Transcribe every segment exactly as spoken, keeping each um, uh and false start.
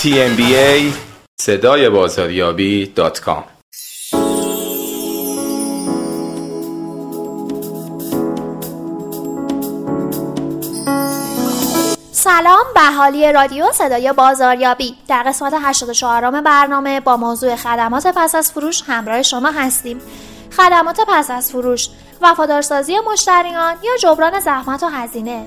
تی ام بی ای صدای بازاریابی دات کام. سلام به اهالی رادیو صدای بازاریابی. در قسمت هشتاد و چهارم برنامه با موضوع خدمات پس از فروش همراه شما هستیم. خدمات پس از فروش، وفادارسازی مشتریان یا جبران زحمت و هزینه.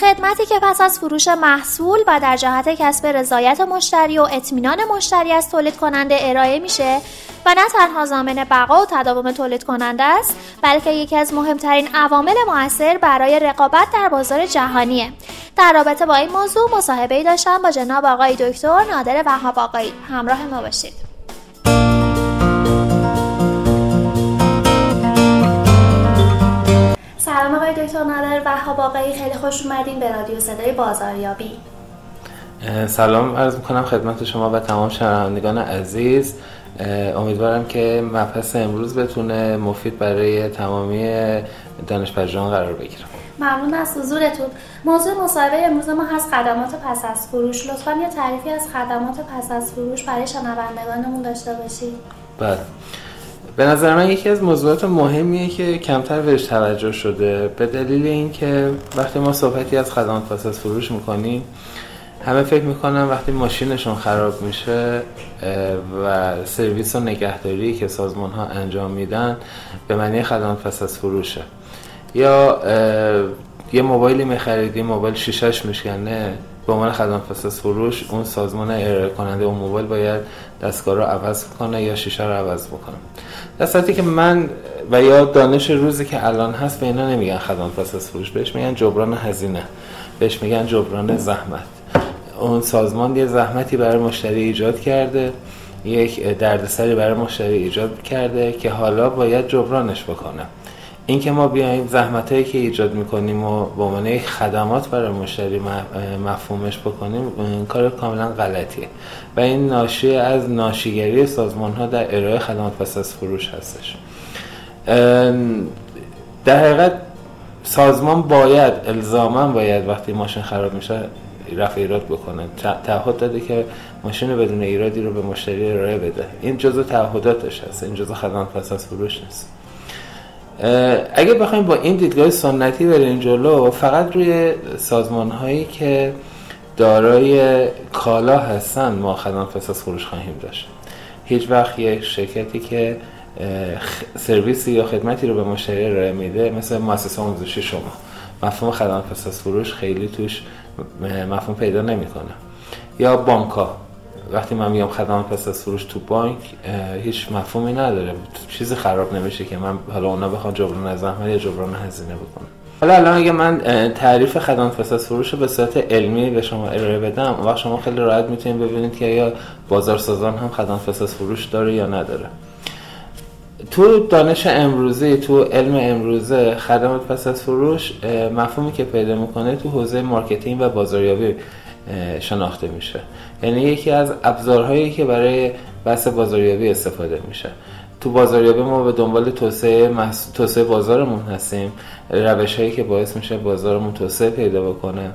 خدمتی که پس از فروش محصول و در جهت کسب رضایت مشتری و اطمینان مشتری از تولید کننده ارائه میشه و نه تنها ضامن بقا و تداوم تولید کننده است، بلکه یکی از مهمترین عوامل مؤثر برای رقابت در بازار جهانیه. در رابطه با این موضوع مصاحبه‌ای داشتم با جناب آقای دکتر نادر وهاب آقایی. همراه ما باشید. سلام آقای دکتر نادر وهاب آقایی، خیلی خوش اومدین به رادیو صدای بازاریابی. سلام عرض میکنم خدمت شما و تمام شنوندگان عزیز. امیدوارم که مبحث امروز بتونه مفید برای تمامی دانشپژوهان قرار بگیره. ممنون از حضورتون. موضوع مصاحبه امروز ما هست خدمات پس از فروش. لطفاً یه تعریفی از خدمات پس از فروش برای شنوندگانمون داشته باشید. بله. به نظر من یکی از موضوعات مهمیه که کمتر بهش توجه شده، به دلیل اینکه وقتی ما صحبتی از خدمات پس از فروش میکنیم، همه فکر میکنن وقتی ماشینشون خراب میشه و سرویس و نگهداری که سازمان ها انجام میدن به معنی خدمات پس از فروشه. یا یه موبایلی میخریدی، موبایل شیشه‌اش میشکنه، به عنوان خدمات پس از فروش اون سازمان ارائه کننده اون موبایل باید دستگاه رو عوض کنه یا شیشه رو عوض بکنه. در صورتی که من و یا دانش روزی که الان هست به اینا نمیگن خدمات پس از فروش، بهش میگن جبران هزینه، بهش میگن جبران زحمت. اون سازمان یه زحمتی برای مشتری ایجاد کرده، یک دردسری برای مشتری ایجاد کرده که حالا باید جبرانش بکنه. این که ما بیاییم زحمتایی که ایجاد میکنیم و به عنوان خدمات برای مشتری مفهومش بکنیم، این کار کاملا غلطیه و این ناشی از ناشیگری سازمان ها در ارائه خدمات پس از فروش هستش. در حقیقت سازمان باید الزاماً باید وقتی ماشین خراب میشه رفع ایراد بکنه. تعهد داده که ماشین بدون ایرادی رو به مشتری ارائه بده. این جزء تعهداتش هست، این جزء خدمات پس از فروش نیست. اگه بخوایم با این دیدگاه سنتی بریم جلو، فقط روی سازمان هایی که دارای کالا هستن ما خدمات پس از فروش خواهیم داشت. هیچ وقت یک شرکتی که سرویسی یا خدمتی رو به مشتری ارائه میده، مثل مؤسسه آموزشی شما، مفهوم خدمات پس از فروش خیلی توش مفهوم پیدا نمیکنه. یا بانک‌ها، وقتی من میام خدمات پس از فروش تو بانک هیچ مفهومی نداره، چیزی خراب نمیشه که من حالا اونا بخوام جبران زحمت یا جبران هزینه بکنم. حالا الان اگه من تعریف خدمات پس از فروش رو به صورت علمی به شما ارائه بدم، اون وقت شما خیلی راحت میتونید ببینید که یا بازارسازان هم خدمات پس از فروش داره یا نداره. تو دانش امروزی، تو علم امروزه، خدمات پس از فروش مفهومی که پیدا میکنه تو حوزه مارکتینگ و بازاریابی شناخته میشه. یعنی یکی از ابزارهایی که برای بحث بازاریابی استفاده میشه. تو بازاریابی ما به دنبال توسعه محص... توسعه بازارمون هستیم، روش‌هایی که باعث میشه بازارمون توسعه پیدا بکنه.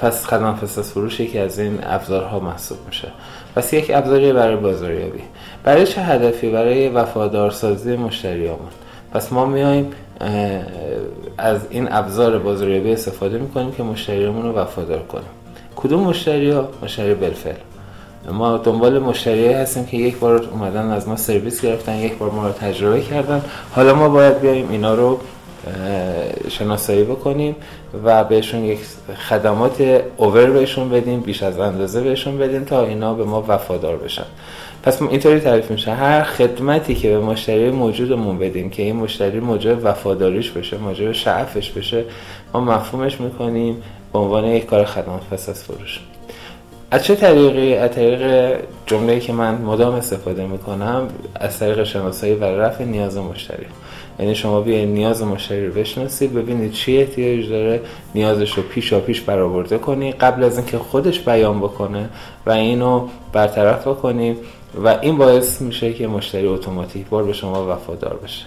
پس خدمات پس از فروش یکی از این ابزارها محسوب میشه. پس یک ابزاری برای بازاریابی. برای چه هدفی؟ برای وفادارسازی مشتریامون. پس ما میایم از این ابزار بازاریابی استفاده میکنیم که مشتریامون رو وفادار کنیم. کدوم مشتری ها؟ مشتری بالفعل. ما دنبال مشتری هستیم که یک بار اومدن از ما سرویس گرفتن، یک بار ما رو تجربه کردن، حالا ما باید بیایم اینا رو شناسایی بکنیم و بهشون یک خدمات اوور بهشون بدیم، بیش از اندازه بهشون بدیم تا اینا به ما وفادار بشن. پس اینطوری تعریف میشه هر خدمتی که به مشتری موجودمون بدیم که این مشتری موجب وفاداریش بشه، موجب شعفش بشه، ما مفهومش میکنیم به عنوان یک کار خدمات پس از فروش. از چه طریقی؟ از طریق جمله‌ای که من مدام استفاده میکنم، از طریق شناسایی و رفع نیاز مشتری. یعنی شما بیاید نیاز مشتری رو بشناسید، ببینید چی احتیاج داره، نیازش رو پیشا پیش برآورده کنی قبل از اینکه خودش بیان بکنه و اینو برطرف بکنیم و این باعث میشه که مشتری اتوماتیک بار به شما وفادار بشه.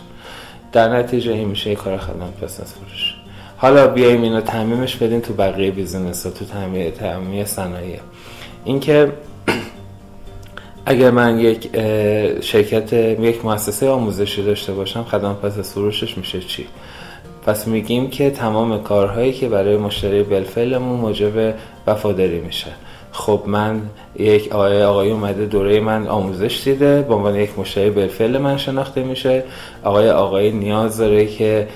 در نتیجه این میشه کار خدمات پس از فروش. حالا بیایم اینو تعمیمش بدیم تو بقیه بیزنس‌ها، تو تعمیر تعمیر صنایع. اینکه اگر من یک شرکت، یک مؤسسه آموزشی داشته باشم، خدمات پس فروشش میشه چی؟ پس میگیم که تمام کارهایی که برای مشتری بالفعلمون موجب وفاداری میشه. خب من یک آقای آقای اومده دوره من آموزش دیده، به عنوان یک مشتری بالفعل من شناخته میشه. آقای آقایی نیاز داره که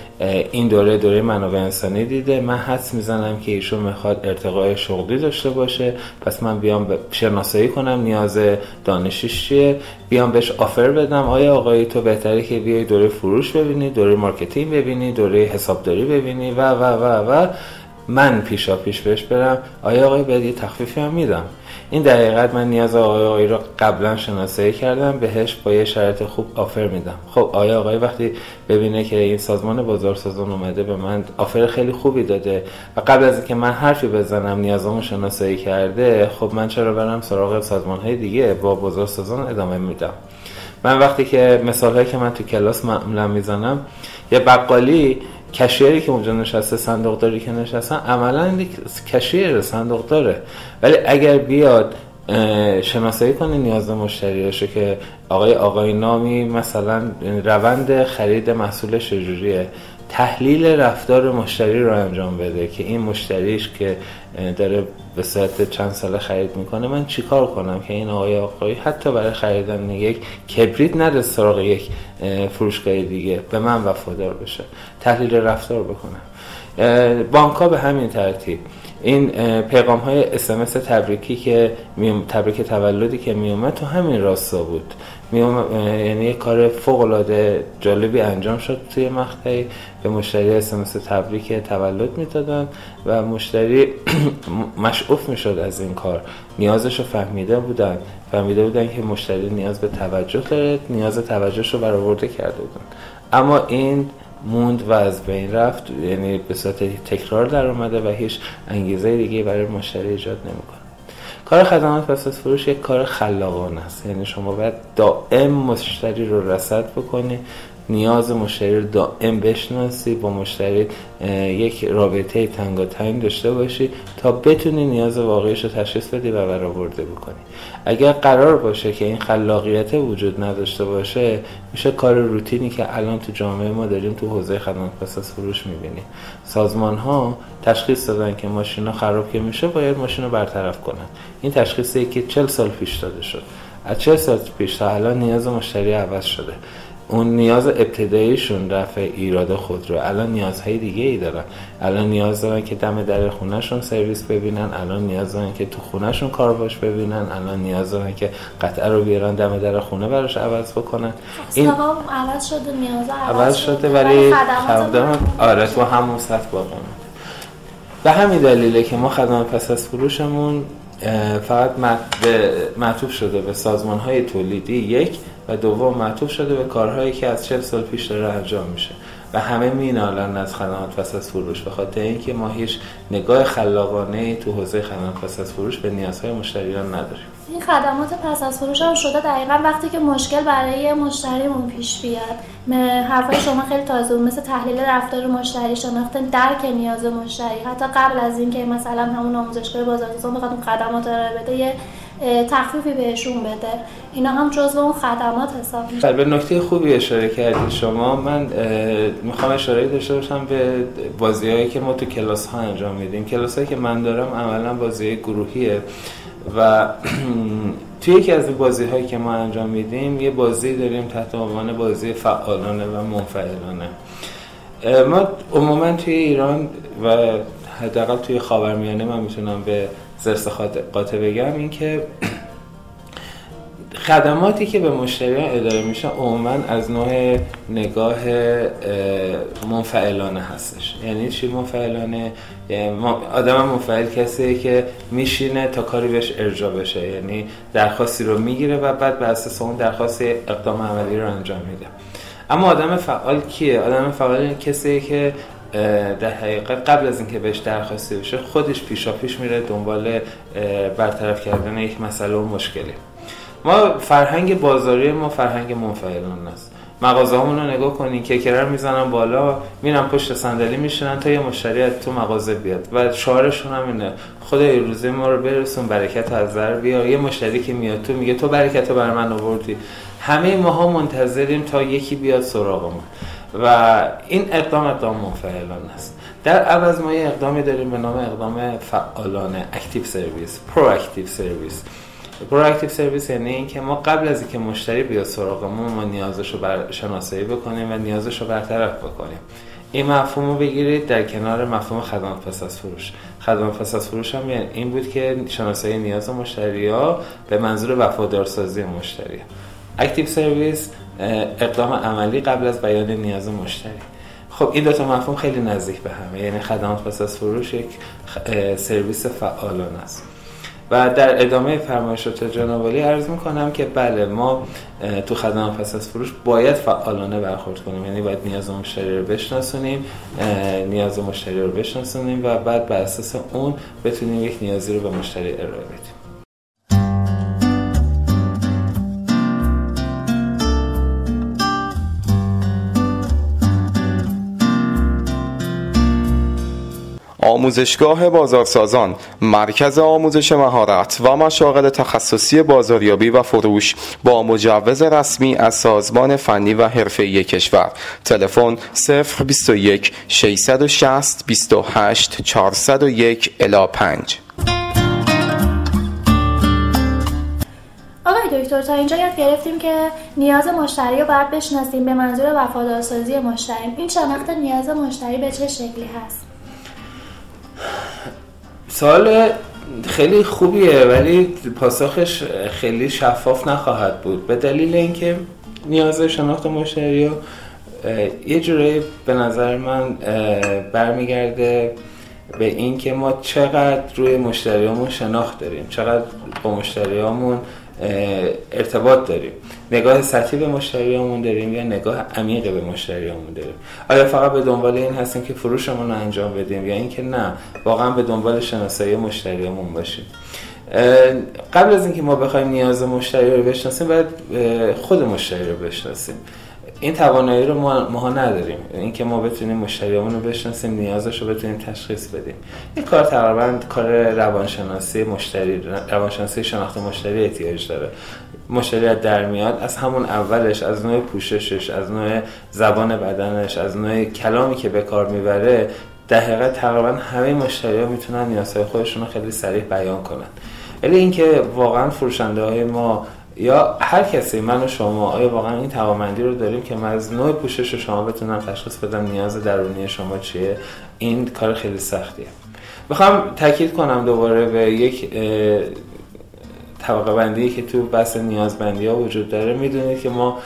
این دوره دوره منابع انسانی دیده، من حدس میزنم که ایشون میخواد ارتقای شغلی داشته باشه، پس من بیام شناسایی کنم نیاز دانشش چیه، بیام بهش آفر بدم آیا آقایی تو بهتره که بیای دوره فروش ببینی، دوره مارکتینگ ببینی، دوره حسابداری ببینی و و و و من پیشا پیش بهش برم آیا آقای باید یه تخفیفی هم میدم. این دقیقاً من نیاز آقای آقایی را قبلا شناسایی کردم، بهش با یه شرط خوب آفر میدم. خب آیا آقایی وقتی ببینه که این سازمان بازارسازان اومده به من آفر خیلی خوبی داده و قبل از اینکه من حرفی بزنم نیازامو شناسایی کرده، خب من چرا برم سراغ سازمان‌های دیگه با بازارسازان ادامه میدم. من وقتی که مثال‌هایی که من تو کلاس معمولا میزنم، یه بقالی کشیری که اونجا نشسته، صندوقداری که نشستن، عملاً یک کشیر صندوقداره. ولی اگر بیاد شناسایی کنه نیاز مشتریاشه که آقای آقای نامی مثلا روند خرید محصولش چجوریه، تحلیل رفتار مشتری رو انجام بده که این مشتریش که داره به صورت چند ساله خرید میکنه من چیکار کنم که این آقای آقایی حتی برای خریدن یک کبریت نره سراغ یک فروشگاه دیگه، به من وفادار بشه، تحلیل رفتار بکنم. بانک‌ها به همین ترتیب. این پیغام‌های اس ام اس تبریکی که می تبریک تولدی که می اومد تو همین راستا بود. می یعنی یک کار فوق‌العاده جالبی انجام شد توی مقطعی، به مشتری اس ام اس تبریک تولد میدادن و مشتری مشعوف میشد از این کار. نیازشو فهمیده بودن، فهمیده بودن که مشتری نیاز به توجه داره، نیاز توجهشو برآورده کرده بودن. اما این موند و از بین رفت، یعنی به صورت تکرار در اومده و هیچ انگیزه دیگه برای مشتری ایجاد نمیکنه. کار خدمات پس از فروش یک کار خلاقانه است، یعنی شما باید دائم مشتری رو رصد بکنی، نیاز مشتری رو دائم بشناسی، با مشتری یک رابطه تنگاتنگ داشته باشی تا بتونی نیاز واقعیش رو تشخیص بدی و برآورده بکنی. اگر قرار باشه که این خلاقیت وجود نداشته باشه، میشه کار روتینی که الان تو جامعه ما داریم تو حوزه خدمات پس از فروش میبینیم. سازمان ها تشخیص دادن که ماشینا خراب که میشه باید ماشینا برطرف کنن. این تشخیصی که چهل سال پیش داده شد، از چهل سال پیش تا الان نیاز مشتری عوض شده. اون نیاز ابتداییشون رفع ایراد خود رو، الان نیازهای دیگه ای دارن. الان نیاز دارن که دم در خونهشون سرویس ببینن، الان نیاز دارن که تو خونهشون کارواش ببینن، الان نیاز دارن که قطعه رو بیارن دم در خونه براش عوض بکنن. این عوض شده، نیاز عوض شده، ولی خدمات آره تو همون سطح باقی مونده. به همین دلیله که ما خدمات پس از فروشمون فقط معطوف شده به سازمان‌های تولیدی یک و دوم معطوف شده به کارهایی که از چهل سال پیش داره انجام میشه و همه مینالن از خدمات پس از فروش، به خاطر اینکه ما هیچ نگاه خلاقانه تو حوزه خدمات پس از فروش به نیازهای مشتریان نداریم. این خدمات پس از فروش هم شده دقیقاً وقتی که مشکل برای مشتریمون پیش بیاد. حرفای شما خیلی تازه، مثل تحلیل رفتار مشتری، شناختن درک نیاز مشتری، حتی قبل از اینکه مثلا همون آموزشگاه بازارسازان بخواد اون خدمات رو بده، تخفیفی بهشون بده، اینا هم جزو اون خدمات حساب میشه. به نکته خوبی اشاره کردید شما. من میخوام اشاره داشته باشم به بازیایی که ما تو کلاس ها انجام میدیم. کلاسایی که من دارم عملاً بازی گروهیه و توی یکی از بازی‌هایی که ما انجام میدیم، یه بازی داریم تحت عنوان بازی فعالانه و منفعلانه. ما عموماً توی ایران و حداقل توی خاورمیانه من میتونم به زرس قاطع بگم، این که خدماتی که به مشتریان ارائه میشه عموما از نوع نگاه منفعلانه هستش. یعنی چی منفعلانه؟ آدم منفعل کسیه که میشینه تا کاری بهش ارجاع بشه، یعنی درخواستی رو میگیره و بعد بر اساس اون درخواست اقدام عملی رو انجام میده. اما آدم فعال کیه؟ آدم فعال کسیه که در حقیقت قبل از اینکه بهش درخواستی بشه خودش پیشا پیش میره دنبال برطرف کردن یک مسئله و مشکلی. ما فرهنگ بازاری ما فرهنگ منفعلانه است. مغازه همون رو نگاه کنین، کیکره رو میزنن بالا، میرن پشت صندلی میشینن تا یه مشتری از تو مغازه بیاد و شعارشون هم اینه خدای روزی ما رو برسون، برکت از در بیار. یه مشتری که میاد تو میگه تو برکت رو بر من آوردی. همه ماها منتظریم تا یکی بیاد سراغمون و این اقدام اقدام منفعلانه است. در عوض ما یه اقدامی داریم به نام اقدام فعالانه، اکتیو سرویس، پرواکتیو سرویس. پرواکتیو سرویس یعنی این که ما قبل از اینکه مشتری بیاد سراغمون ما نیازش رو بر شناسایی بکنیم و نیازش رو برطرف بکنیم. این مفهوم رو بگیرید در کنار مفهوم خدمات پس از فروش. خدمات پس از فروش هم یعنی این بود که شناسایی نیاز مشتری‌ها به منظور وفادارسازی مشتری. اکتیو سرویس اقدام عملی قبل از بیان نیاز مشتری. خب این دو تا مفهوم خیلی نزدیک به همه، یعنی خدمات پس از فروش یک سرویس فعالانه است. و در ادامه فرمایشات جناب عالی عرض می‌کنم که بله ما تو خدمات پس از فروش باید فعالانه برخورد کنیم، یعنی باید نیاز مشتری رو بشناسونیم، نیاز مشتری رو بشناسونیم و بعد بر اساس اون بتونیم یک نیازی رو به مشتری ارائه بدیم. آموزشگاه بازارسازان، مرکز آموزش مهارت و مشاغل تخصصی بازاریابی و فروش با مجوز رسمی از سازمان فنی و حرفه‌ای کشور. تلفن صفر بیست و یک ششصد و شصت بیست و هشت چهارصد و یک الی پنج. آقای دکتر تا اینجا یاد گرفتیم که نیاز مشتری رو باید بشناسیم به منظور وفادارسازی مشتری. این شناخت نیاز مشتری به چه شکلی هست؟ سوال خیلی خوبیه ولی پاسخش خیلی شفاف نخواهد بود به دلیل اینکه نیاز شناخت مشتری رو یه جورایی به نظر من برمیگرده به اینکه ما چقدر روی مشتریامون شناخت داریم، چقدر با مشتریامون ارتباط داریم، نگاه سطحی به مشتریامون داریم یا نگاه عمیق به مشتریامون داریم. آیا فقط به دنبال این هستیم که فروشمون رو انجام بدیم یا اینکه نه واقعا به دنبال شناسایی مشتریامون باشیم؟ قبل از اینکه ما بخوایم نیاز مشتری رو بشناسیم باید خود مشتری رو بشناسیم. این توانایی رو ما ماها نداریم، اینکه ما بتونیم مشتریامون رو بشناسیم، نیازش رو بتونیم تشخیص بدیم. این کار تقریبا کار روانشناسی مشتری، روانشناسی شناخت مشتری احتیاج داره. مشتری در میاد از همون اولش، از نوع پوششش، از نوع زبان بدنش، از نوع کلامی که به کار میبره، در حقیقت تقریبا همه مشتری‌ها میتونن نیازهای خودشون رو خیلی سریع بیان کنن. ولی اینکه واقعا فروشنده‌های ما یا هر کسی، من و شما، آیا واقعا این توانمندی رو داریم که من از نوع پوشش شما بتونم تشخیص بدم نیاز درونی شما چیه؟ این کار خیلی سختیه. میخوام تاکید کنم دوباره به یک طبقه بندی که تو بحث نیازبندی ها وجود داره. میدونید که ما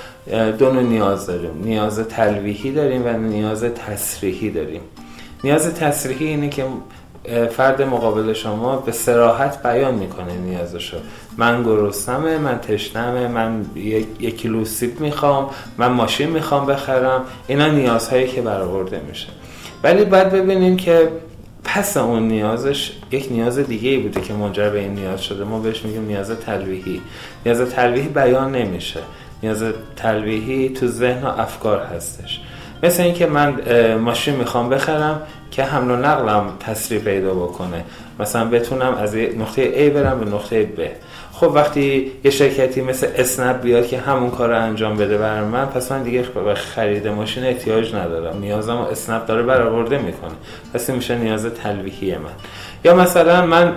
دو نوع نیاز داریم، نیاز تلویحی داریم و نیاز تصریحی داریم. نیاز تصریحی اینه که فرد مقابل شما به صراحت بیان میکنه نیازشو. من گرسنمه، من تشنمه، من یک کیلو سیب میخوام، من ماشین میخوام بخرم. اینا نیازهایی که برآورده میشه. ولی بعد ببینیم که پس اون نیازش یک نیاز دیگه‌ای بوده که منجر به این نیاز شده. ما بهش میگیم نیاز تلویحی. نیاز تلویحی بیان نمیشه. نیاز تلویحی تو ذهن و افکار هستش. مثل اینکه من ماشین میخوام بخرم که حمل و نقلم تسریع پیدا بکنه، مثلا بتونم از نقطه A برم به نقطه B. خب وقتی یه شرکتی مثل اسنپ بیاد که همون کار رو انجام بده برای من، پس من دیگه به خرید ماشین احتیاج ندارم، نیازم اسنپ داره برآورده میکنه، پس این میشه نیاز تلویحی من. یا مثلا من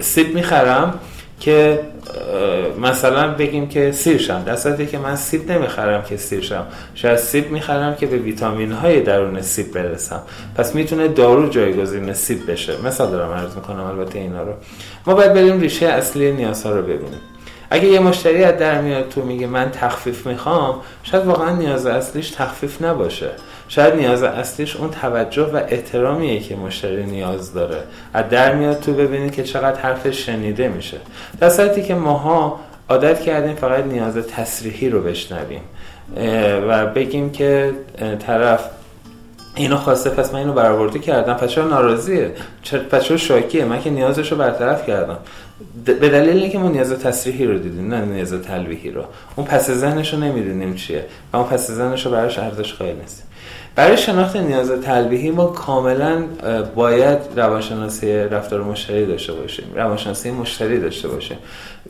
سیب میخرم که مثلا بگیم که سیرشم، در صورتی که من سیب نمیخرم که سیرشم، شاید سیب میخرم که به ویتامین های درون سیب برسم، پس میتونه دارو جایگزین سیب بشه. مثلا دارم عرض میکنم. البته اینا رو ما باید بریم ریشه اصلی نیازها رو ببینیم. اگه یه مشتری از در میاد تو میگه من تخفیف میخوام، شاید واقعا نیاز اصلیش تخفیف نباشه، شاید نیاز اصلیش اون توجه و احترامیه که مشتری نیاز داره. از در میاد تو ببینید که چقدر حرفش شنیده میشه. در صورتی که ماها عادت کردیم فقط نیاز تصریحی رو بشنویم و بگیم که طرف اینو خواسته پس من اینو برآورده کردم، پس چرا ناراضیه، پس چرا شاکیه؟ من که نیازشو برطرف کردم. به دلیل اینکه ما نیاز تصریحی رو دیدیم نه نیاز تلویحی رو، اون پس ذهنشو نمیدونیم چیه و اون پس ذهنشو براش ارزش قائل نیستیم. برای شناخت نیاز تلویحی ما کاملا باید روانشناسی رفتار مشتری داشته باشیم، روانشناسی مشتری داشته باشیم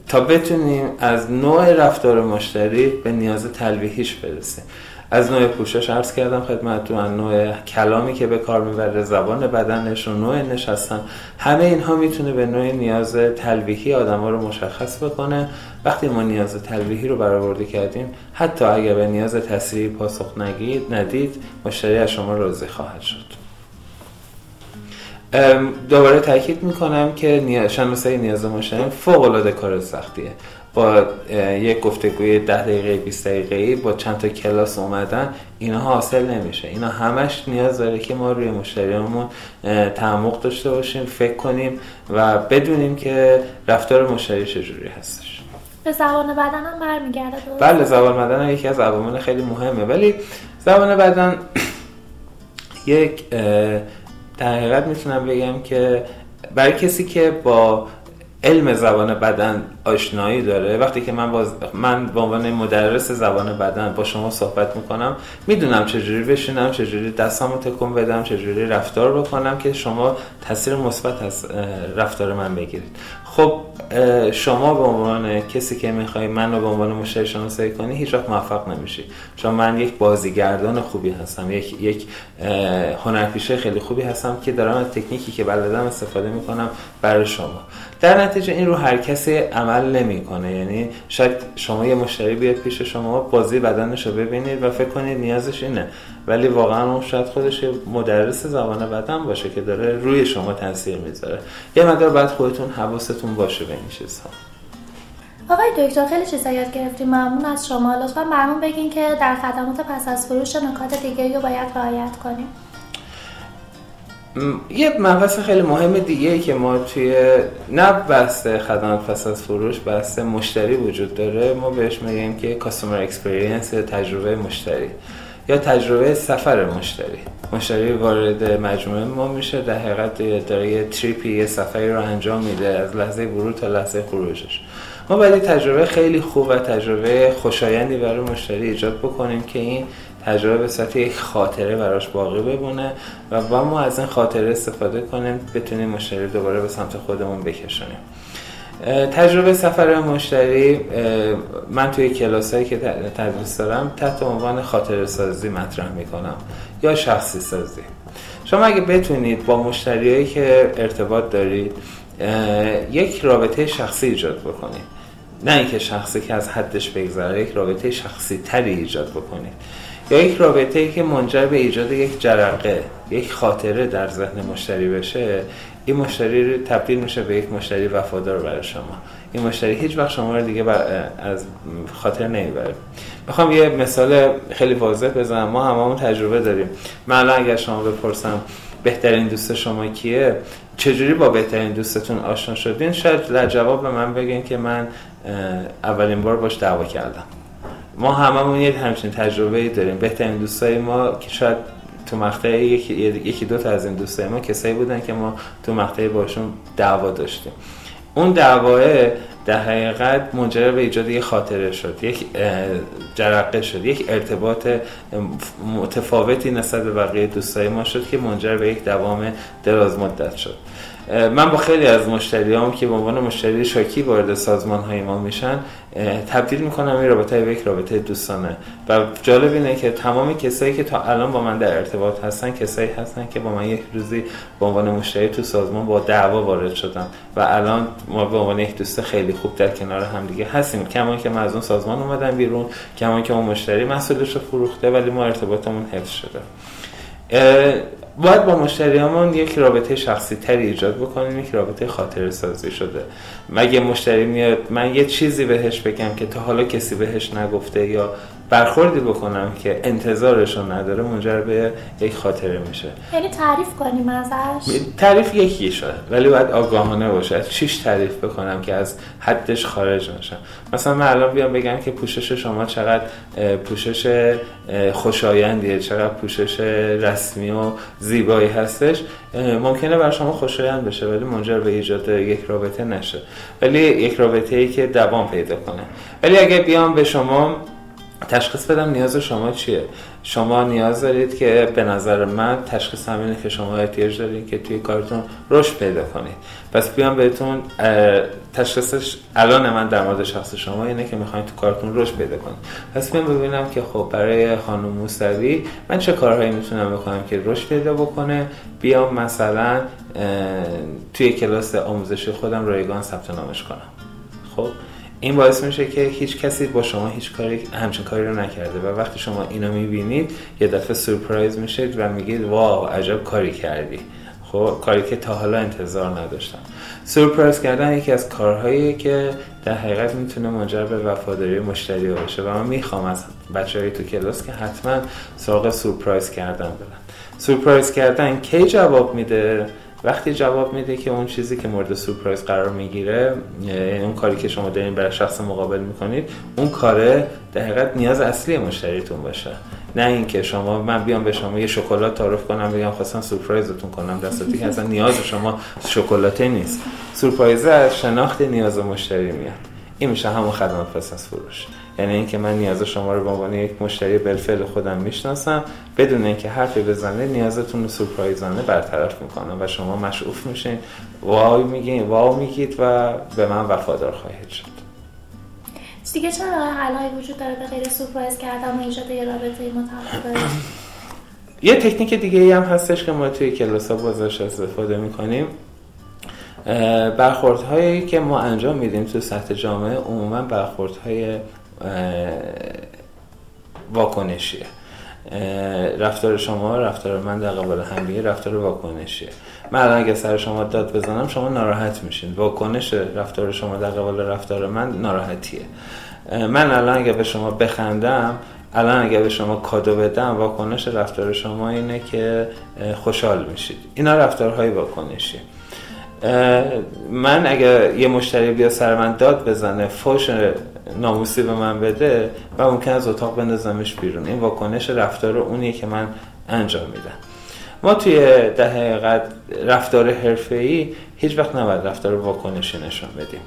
تا بتونیم از نوع رفتار مشتری به نیاز تلویحیش برسیم. از نوع پوشش عرض کردم خدمتتون، نوع کلامی که به کار میبره، زبان بدنش و نوع نشستن، همه اینها میتونه به نوع نیاز تلویحی آدما رو مشخص بکنه. وقتی ما نیاز تلویحی رو برآورده کردیم، حتی اگر به نیاز تصریحی پاسخ نگید ندید، مشتری از شما راضی خواهد شد. دوباره تاکید میکنم که شناسایی نیاز مشتری فوق‌العاده کار سختیه. با یک گفتگوی ده دقیقه بیست دقیقه‌ای با چند تا کلاس اومدن اینها حاصل نمیشه. اینا همش نیاز داره که ما روی مشتریامون تعمق داشته باشیم، فکر کنیم و بدونیم که رفتار مشتری چجوری هستش. به زبان بدن هم برمیگرده. بله، زبان بدن یکی از عوامل خیلی مهمه، ولی زبان بدن یک در حقیقت میتونم بگم که برای کسی که با علم زبان بدن آشنایی داره، وقتی که من باز من به عنوان مدرس زبان بدن با شما صحبت میکنم، میدونم چجوری بشینم، چجوری دستامو تکون بدم، چجوری رفتار بکنم که شما تاثیر مثبت از رفتار من بگیرید. خب شما به عنوان کسی که میخوای منو به عنوان مشتری شناسایی کنی هیچ وقت موفق نمیشی، چون من یک بازیگردان خوبی هستم، یک یک هنرپیشه خیلی خوبی هستم که دارم از تکنیکی که بلدم استفاده میکنم برای شما. در نتیجه این رو هر کسی عمل نمیکنه. یعنی شاید شما یه مشتری بیاد پیش شما، بازی بدنشو ببینید و فکر کنید نیازش اینه، ولی واقعا اون شاید خودش مدرس زبان بدن باشه که داره روی شما تاثیر میذاره. یه مقدار بعد خودتون حواستون باشه به این چیزها. آقای دکتر خیلی چیزا یاد گرفتیم، ممنون از شما. لطفاً برامون بگین که در خدمات پس از فروش نکات دیگه‌ای رو باید رعایت کنیم. یه مبحث خیلی مهم دیگه‌ای که ما توی نه بحث خدمات پس از فروش، بحث مشتری وجود داره، ما بهش میگیم که کاستومر اکسپریانس یا تجربه مشتری یا تجربه سفر مشتری. مشتری وارد مجموعه ما میشه، در حقیقت داره یه تریپی، یه سفری رو انجام میده از لحظه ورود تا لحظه خروجش. ما باید تجربه خیلی خوب و تجربه خوشایندی برای مشتری ایجاد بکنیم که این تجربه به صورت یک خاطره براش باقی بمونه و با ما از این خاطره استفاده کنیم، بتونیم مشتری دوباره به سمت خودمون بکشونیم. تجربه سفر مشتری من توی کلاسایی که تدریس دارم تحت عنوان خاطره سازی مطرح میکنم یا شخصی سازی. شما اگه بتونید با مشتریایی که ارتباط دارید یک رابطه شخصی ایجاد بکنید، نه اینکه شخصی که از حدش بگذره، یک رابطه شخصی تری ایجاد بکنید یا یک رابطه‌ای که منجر به ایجاد یک جرقه، یک خاطره در ذهن مشتری بشه، این مشتری رو تبدیل میشه به یک مشتری وفادار برای شما. این مشتری هیچ وقت شما رو دیگه بر... از خاطر نمیبره. میخوام یه مثال خیلی واضح بزنم. ما هممون تجربه داریم. من الان اگر شما بپرسم بهترین دوست شما کیه؟ چجوری با بهترین دوستتون آشنا شدین؟ شاید در جواب به من بگین که من اولین بار باش دعوا کردم. ما هممون یه همچین تجربه‌ای داریم. بهترین دوستای ما که شاید تو مقطع یکی یکی دو تا از این دوستای ما کسایی بودن که ما تو مقطع باشون دعوا داشتیم. اون دعوا در حقیقت منجر به ایجاد یک خاطره شد، یک جرقه شد، یک ارتباط متفاوتی نسبت به بقیه دوستای ما شد که منجر به یک دوام دراز مدت شد. من با خیلی از مشتریام که به عنوان مشتری شاکی وارد سازمان‌های ما میشن تبدیل میکنم این رابطه به یک رابطه دوستانه و جالب اینه که تمام کسایی که تا الان با من در ارتباط هستن کسایی هستن که با من یک روزی به عنوان مشتری تو سازمان با دعوا وارد شدن و الان ما به عنوان یک دوست خیلی خوب در کنار هم دیگه هستیم. کما که من از اون سازمان اومدم بیرون، کما که اون مشتری مسئولش رو فروخته، ولی ما ارتباطمون حفظ شده. باید با مشتریامون یک رابطه شخصی تری ایجاد بکنیم، یک رابطه خاطره سازی شده. مگه مشتری میاد من یه چیزی بهش بگم که تا حالا کسی بهش نگفته یا برخوردی بکنم که انتظارشو نداره منجر به یک خاطره میشه. یعنی تعریف کنیم ازش؟ تعریف یکی شد ولی باید آگاهانه باشه. چیش تعریف بکنم که از حدش خارج نشم؟ مثلا من الان بیام بگم که پوشش شما چقدر پوشش خوشایندیه، چقدر پوشش رسمی و زیبایی هستش، ممکنه برای شما خوشایند بشه ولی منجر به ایجاد یک رابطه نشه، ولی یک رابطه‌ای که دوام پیدا کنه. ولی اگه بیام به شما تشخیص بدم نیاز شما چیه، شما نیاز دارید که به نظر من تشخیص همینه که شما احتیاج دارید که توی کارتون رشد پیدا کنید، پس بیام بهتون تشخیصش الان من در مورد شخص شما اینه که میخواین تو کارتون رشد پیدا کنید، پس بیام ببینم که خب برای خانم موسوی من چه کارهایی میتونم بکنم که رشد پیدا بکنه. بیام مثلا توی کلاس آموزشی خودم رایگان ثبت نامش کنم. خب این باعث میشه که هیچ کسی با شما هیچ کاری همچین کاری رو نکرده و وقتی شما اینو میبینید یه دفعه سورپرایز میشید و میگید واو عجب کاری کردی، خب کاری که تا حالا انتظار نداشتم. سورپرایز کردن یکی از کارهاییه که در حقیقت میتونه منجر به وفاداری مشتری بشه و من میخوام از بچه‌های تو کلاس که حتما سراغ سورپرایز کردن برن. سورپرایز کردن کی جواب میده؟ وقتی جواب میده که اون چیزی که مورد سورپرایز قرار میگیره، اون کاری که شما دارین برای شخص مقابل میکنید، اون کاره در حقیقت نیاز اصلی مشتریتون باشه، نه اینکه شما من بیام به شما یه شکلات تعارف کنم بگم خواستم سورپرایزتون کنم، در صورتی که اصلا نیاز شما شکلاته نیست. سورپرایز از شناخت نیاز مشتری میاد. این میشه همون خدمات پس از فروش، یعنی اینکه من نیاز شما رو به عنوان یک مشتری بالفعل خودم میشناسم، بدون اینکه حرفی بزنه نیازتون رو سورپرایزانه برطرف میکنم و شما مشعوف میشین، واو میگین واو میگید و به من وفادار خواهید شد. دیگه چه راه حلی وجود داره به غیر سورپرایز کردن و ایجاد یه رابطه متوازن؟ یه تکنیک دیگه ای هم هستش که ما توی کلاس‌ها بازش استفاده میکنیم. برخوردهایی که ما انجام میدیم تو سطح جامعه عموما برخوردهای واکنشیه. رفتار شما رفتار من در قبال همدیگه رفتار واکنشیه. من الان اگه سر شما داد بزنم شما ناراحت میشین، واکنش رفتار شما در قبال رفتار من ناراحتیه. من الان اگه به شما بخندم، الان اگه به شما کادو بدم، واکنش رفتار شما اینه که خوشحال میشید. اینا رفتارهای واکنشیه. من اگه یه مشتری بیا سر من داد بزنه، فوش ناموسی به من بده و ممکن از اتاق بندازمش بیرون، این واکنش رفتار اونیه که من انجام میدم. ما توی در حقیقت رفتار حرفه‌ای هیچ وقت نباید رفتار واکنشی نشون بدیم.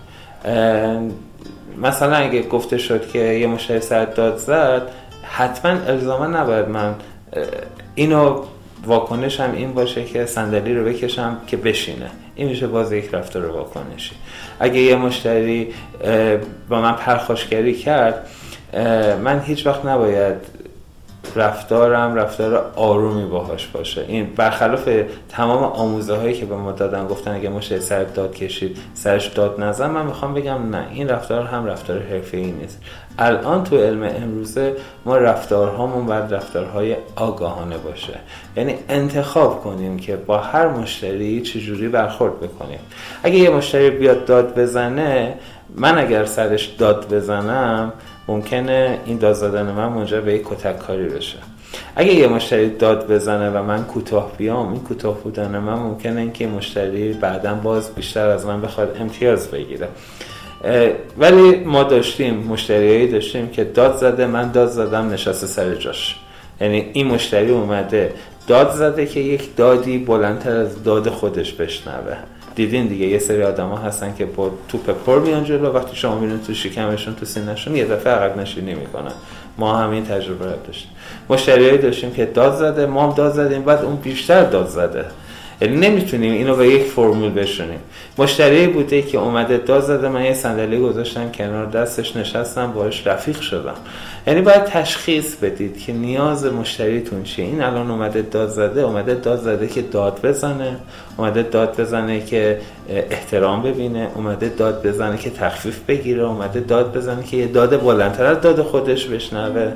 مثلا اگه گفته شد که یه مشتری سر داد زد، حتما الزاما نباید من اینو واکنش هم این باشه که صندلی رو بکشم که بشینه، این میشه باز یک رفتار واکنشی. اگه یه مشتری با من پرخاشگری کرد، من هیچ وقت نباید رفتارم رفتار آرومی باهاش باشه. این برخلاف تمام آموزه هایی که به ما دادن گفتن اگه مشتری سر داد کشید سرش داد نزن، من میخوام بگم نه، این رفتار هم رفتار حرفه‌ای نیست. الان تو علم امروزه ما رفتارهامون باید رفتارهای آگاهانه باشه، یعنی انتخاب کنیم که با هر مشتری چجوری برخورد بکنیم. اگه یه مشتری بیاد داد بزنه، من اگر سرش داد بزنم ممکنه این داد زدن من منجر به یک کتک کاری بشه. اگه یه مشتری داد بزنه و من کوتاه بیام، این کوتاه بودن من ممکنه این که مشتری بعداً باز بیشتر از من بخواد امتیاز بگیره. ولی ما داشتیم مشتریایی داشتیم که داد زده، من داد زدم، نشسته سر جاش. یعنی این مشتری اومده داد زده که یک دادی بلندتر از داد خودش بشنوه. دیدین دیگه یه سری آدم ها هستن که با توپ پر میان جلو، وقتی شما میرین تو شکمشون تو سینه‌شون یه دفعه عقب نشینی میکنن. ما همین تجربه رو داشتیم. مشتریایی داشتیم که داد زده، ما هم داد زدیم، بعد اون بیشتر داد زده. یعنی نمیتونیم اینو به یک فرمول بشونیم. مشتری بوده که اومده داد زده، من یه صندلی گذاشتم کنار دستش نشستم باهاش رفیق شدم. یعنی باید تشخیص بدید که نیاز مشتریتون چیه. این الان اومده داد زده، اومده داد زده که داد بزنه، اومده داد بزنه که احترام ببینه، اومده داد بزنه که تخفیف بگیره، اومده داد بزنه که یه داد بلندتر از داد خودش بشنوه.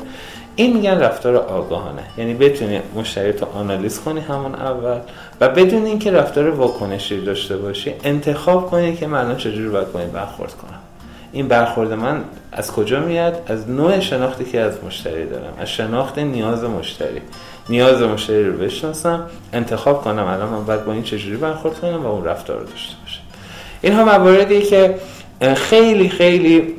این میگن رفتار آگاهانه، یعنی بتونی مشتری تو آنالیز کنی همون اول و بدون اینکه رفتار واکنشی داشته باشی انتخاب کنی که من الان چجوری باید باید برخورد کنم. این برخورد من از کجا میاد؟ از نوع شناختی که از مشتری دارم، از شناخت نیاز مشتری. نیاز مشتری رو بشناسم، انتخاب کنم الان من باید با این چجوری برخورد کنم و اون رفتار رو داشته باشم. اینها مواردیه که خیلی خیلی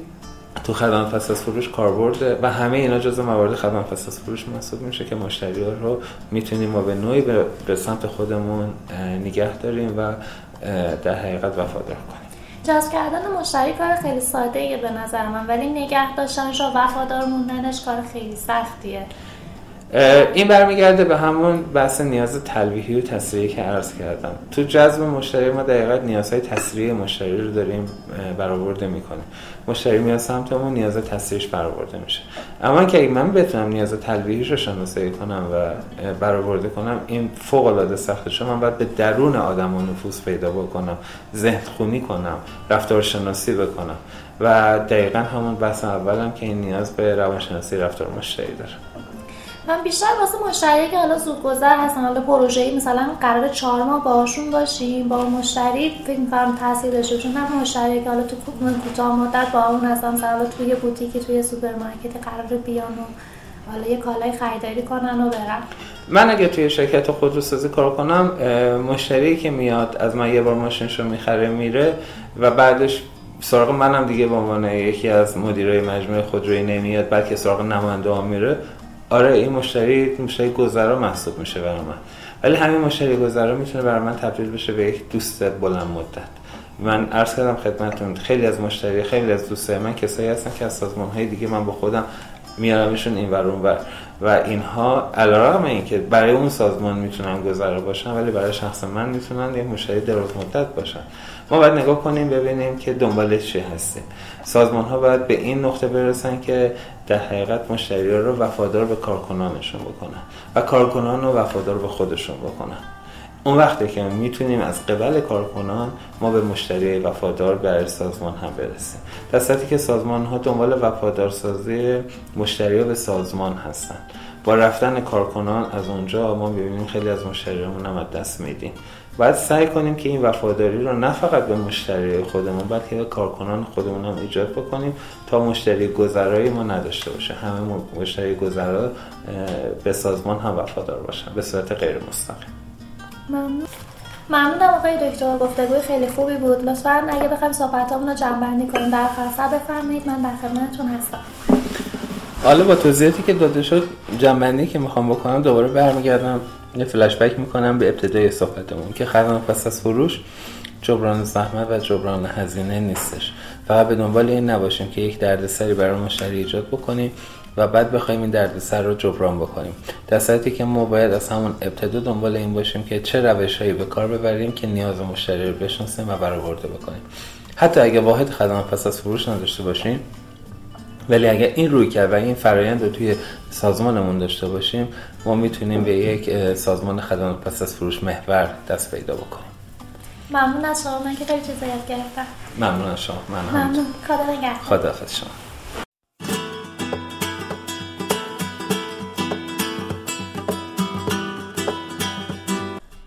تو خدمات پس از فروش کاربرده و همه اینا جزو موارد خدمات پس از فروش محسوب میشه که مشتری‌ها رو میتونیم ما به نوعی به سمت خودمون نگه داریم و در حقیقت وفادار کنیم. جذب کردن مشتری کار خیلی ساده‌ایه به نظر من، ولی نگه داشتنش و وفادار موندنش کار خیلی سختیه. این برمیگرده به همون بحث نیاز تلویحی و تسریعی که عرض کردم. تو جذب مشتری ما دقیقاً نیازهای تسریعی مشتری رو داریم برآورده میکنیم. مشتری میاد سمتمون، نیاز تسریعش برآورده میشه. اما که من بتونم نیاز تلویحیش رو شناسایی کنم و برآورده کنم، این فوق العاده سخته، چون من باید به درون آدم نفوذ پیدا بکنم، ذهن خونی کنم، رفتارشناسی بکنم و دقیقاً همون بحث اولام که این نیاز به روانشناسی رفتار مشتری داره. من بیشتر واسه مشتری که حالا زودگذر هستن، حالا پروژه‌ای مثلا قراره چهار ماه باهاشون باشیم، با مشتری فکر می‌کنم تاثیر داشته، چون هم مشتری که حالا تو کوتاه مدت با اون هستن، مثلا توی بوتیکی توی سوپرمارکت قراره بیان و حالا یه کالای خریداری کنن و برن. من اگه توی شرکت خودروسازی کار کنم، مشتری که میاد از من یه بار ماشینشو می‌خره میره و بعدش سراغ منم دیگه به عنوان یکی از مدیرای مجموعه خودرویی نمیاد، بلکه سراغ نماینده‌ها میره. آره این مشتری مشتری گذرا محسوب میشه برای من، ولی همین مشتری گذرا میتونه برای من تبدیل بشه به یک دوست بلند مدت. من عرض کردم خدمتتون خیلی از مشتری، خیلی از دوستای من کسایی هستن که از سازمان‌های دیگه من با خودم میارمشون اینور اونور و اینها علیرغم اینکه برای اون سازمان میتونن گذرا باشن، ولی برای شخص من میتونن یه مشتری دراز مدت باشن. ما باید نگاه کنیم ببینیم که دنبال چی هستیم. سازمان‌ها باید به این نقطه برسن که در حقیقت مشتری‌ها رو وفادار به کارکنانشون بکنن و کارکنان رو وفادار به خودشون بکنن. اون وقته که میتونیم از قبل کارکنان ما به مشتری وفادار برای سازمان هم برسیم. در صورتی که سازمان‌ها دنبال وفادارسازی مشتری‌ها به سازمان هستن. با رفتن کارکنان از اونجا ما می‌بینیم خیلی از مشتریامون هم از دست میدیم. باید سعی کنیم که این وفاداری رو نه فقط به مشتری خودمون بلکه به کارکنان خودمون هم ایجاد بکنیم تا مشتری گذرایی ما نداشته باشه. همه مشتری گذرا به سازمان هم وفادار باشن به صورت غیر مستقیم. ممنون. ممنونم آقای دکتر، گفتگوی خیلی خوبی بود. لطفاً اگه بخوایم صحبتامون رو جمع‌بندی کنیم در خلاصه بفرمایید، من در خدمتتون هستم. حالا با توضیحاتی که داده شد، جمع‌بندی که می‌خوام بکنم دوباره برمیگردم یه فلش بک میکنم به ابتدای صحبتمون که خدمات پس از فروش جبران زحمت و جبران هزینه نیستش. فقط به دنبال این نباشیم که یک دردسری برای مشتری ایجاد بکنیم و بعد بخوایم این دردسر رو جبران بکنیم، در صورتی که ما باید از همون ابتدا دنبال این باشیم که چه روش‌هایی به کار ببریم که نیاز مشتری رو بشناسیم و برآورده بکنیم. حتی اگه واحد خدمات پس از فروش نداشته باشیم، ولی اگر این روی کرد و این فرایند رو توی سازمانمون داشته باشیم، ما میتونیم به یک سازمان خدمات پس از فروش محور دست پیدا بکنیم. ممنون از شما، من که خیلی چیزا یاد گرفتم. ممنون از شما. ممنون, ممنون. خدا نگهدار. خداحافظ شما.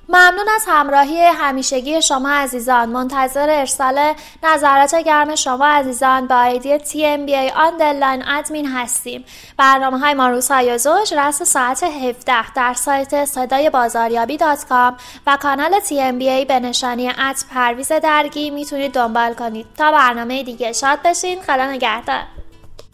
ممنون از همراهی همیشگی شما عزیزان. منتظر ارسال نظرات گرم شما عزیزان با ایدی تی ام بی ای آن دللاین ادمین هستیم. برنامه های ما روزهای و زوج رأس ساعت هفده در سایت صدای بازاریابی دات کام و کانال تی ام بی ای به نشانی ات پرویز درگی میتونید دنبال کنید. تا برنامه دیگه شاد بشین. خدا نگهدار.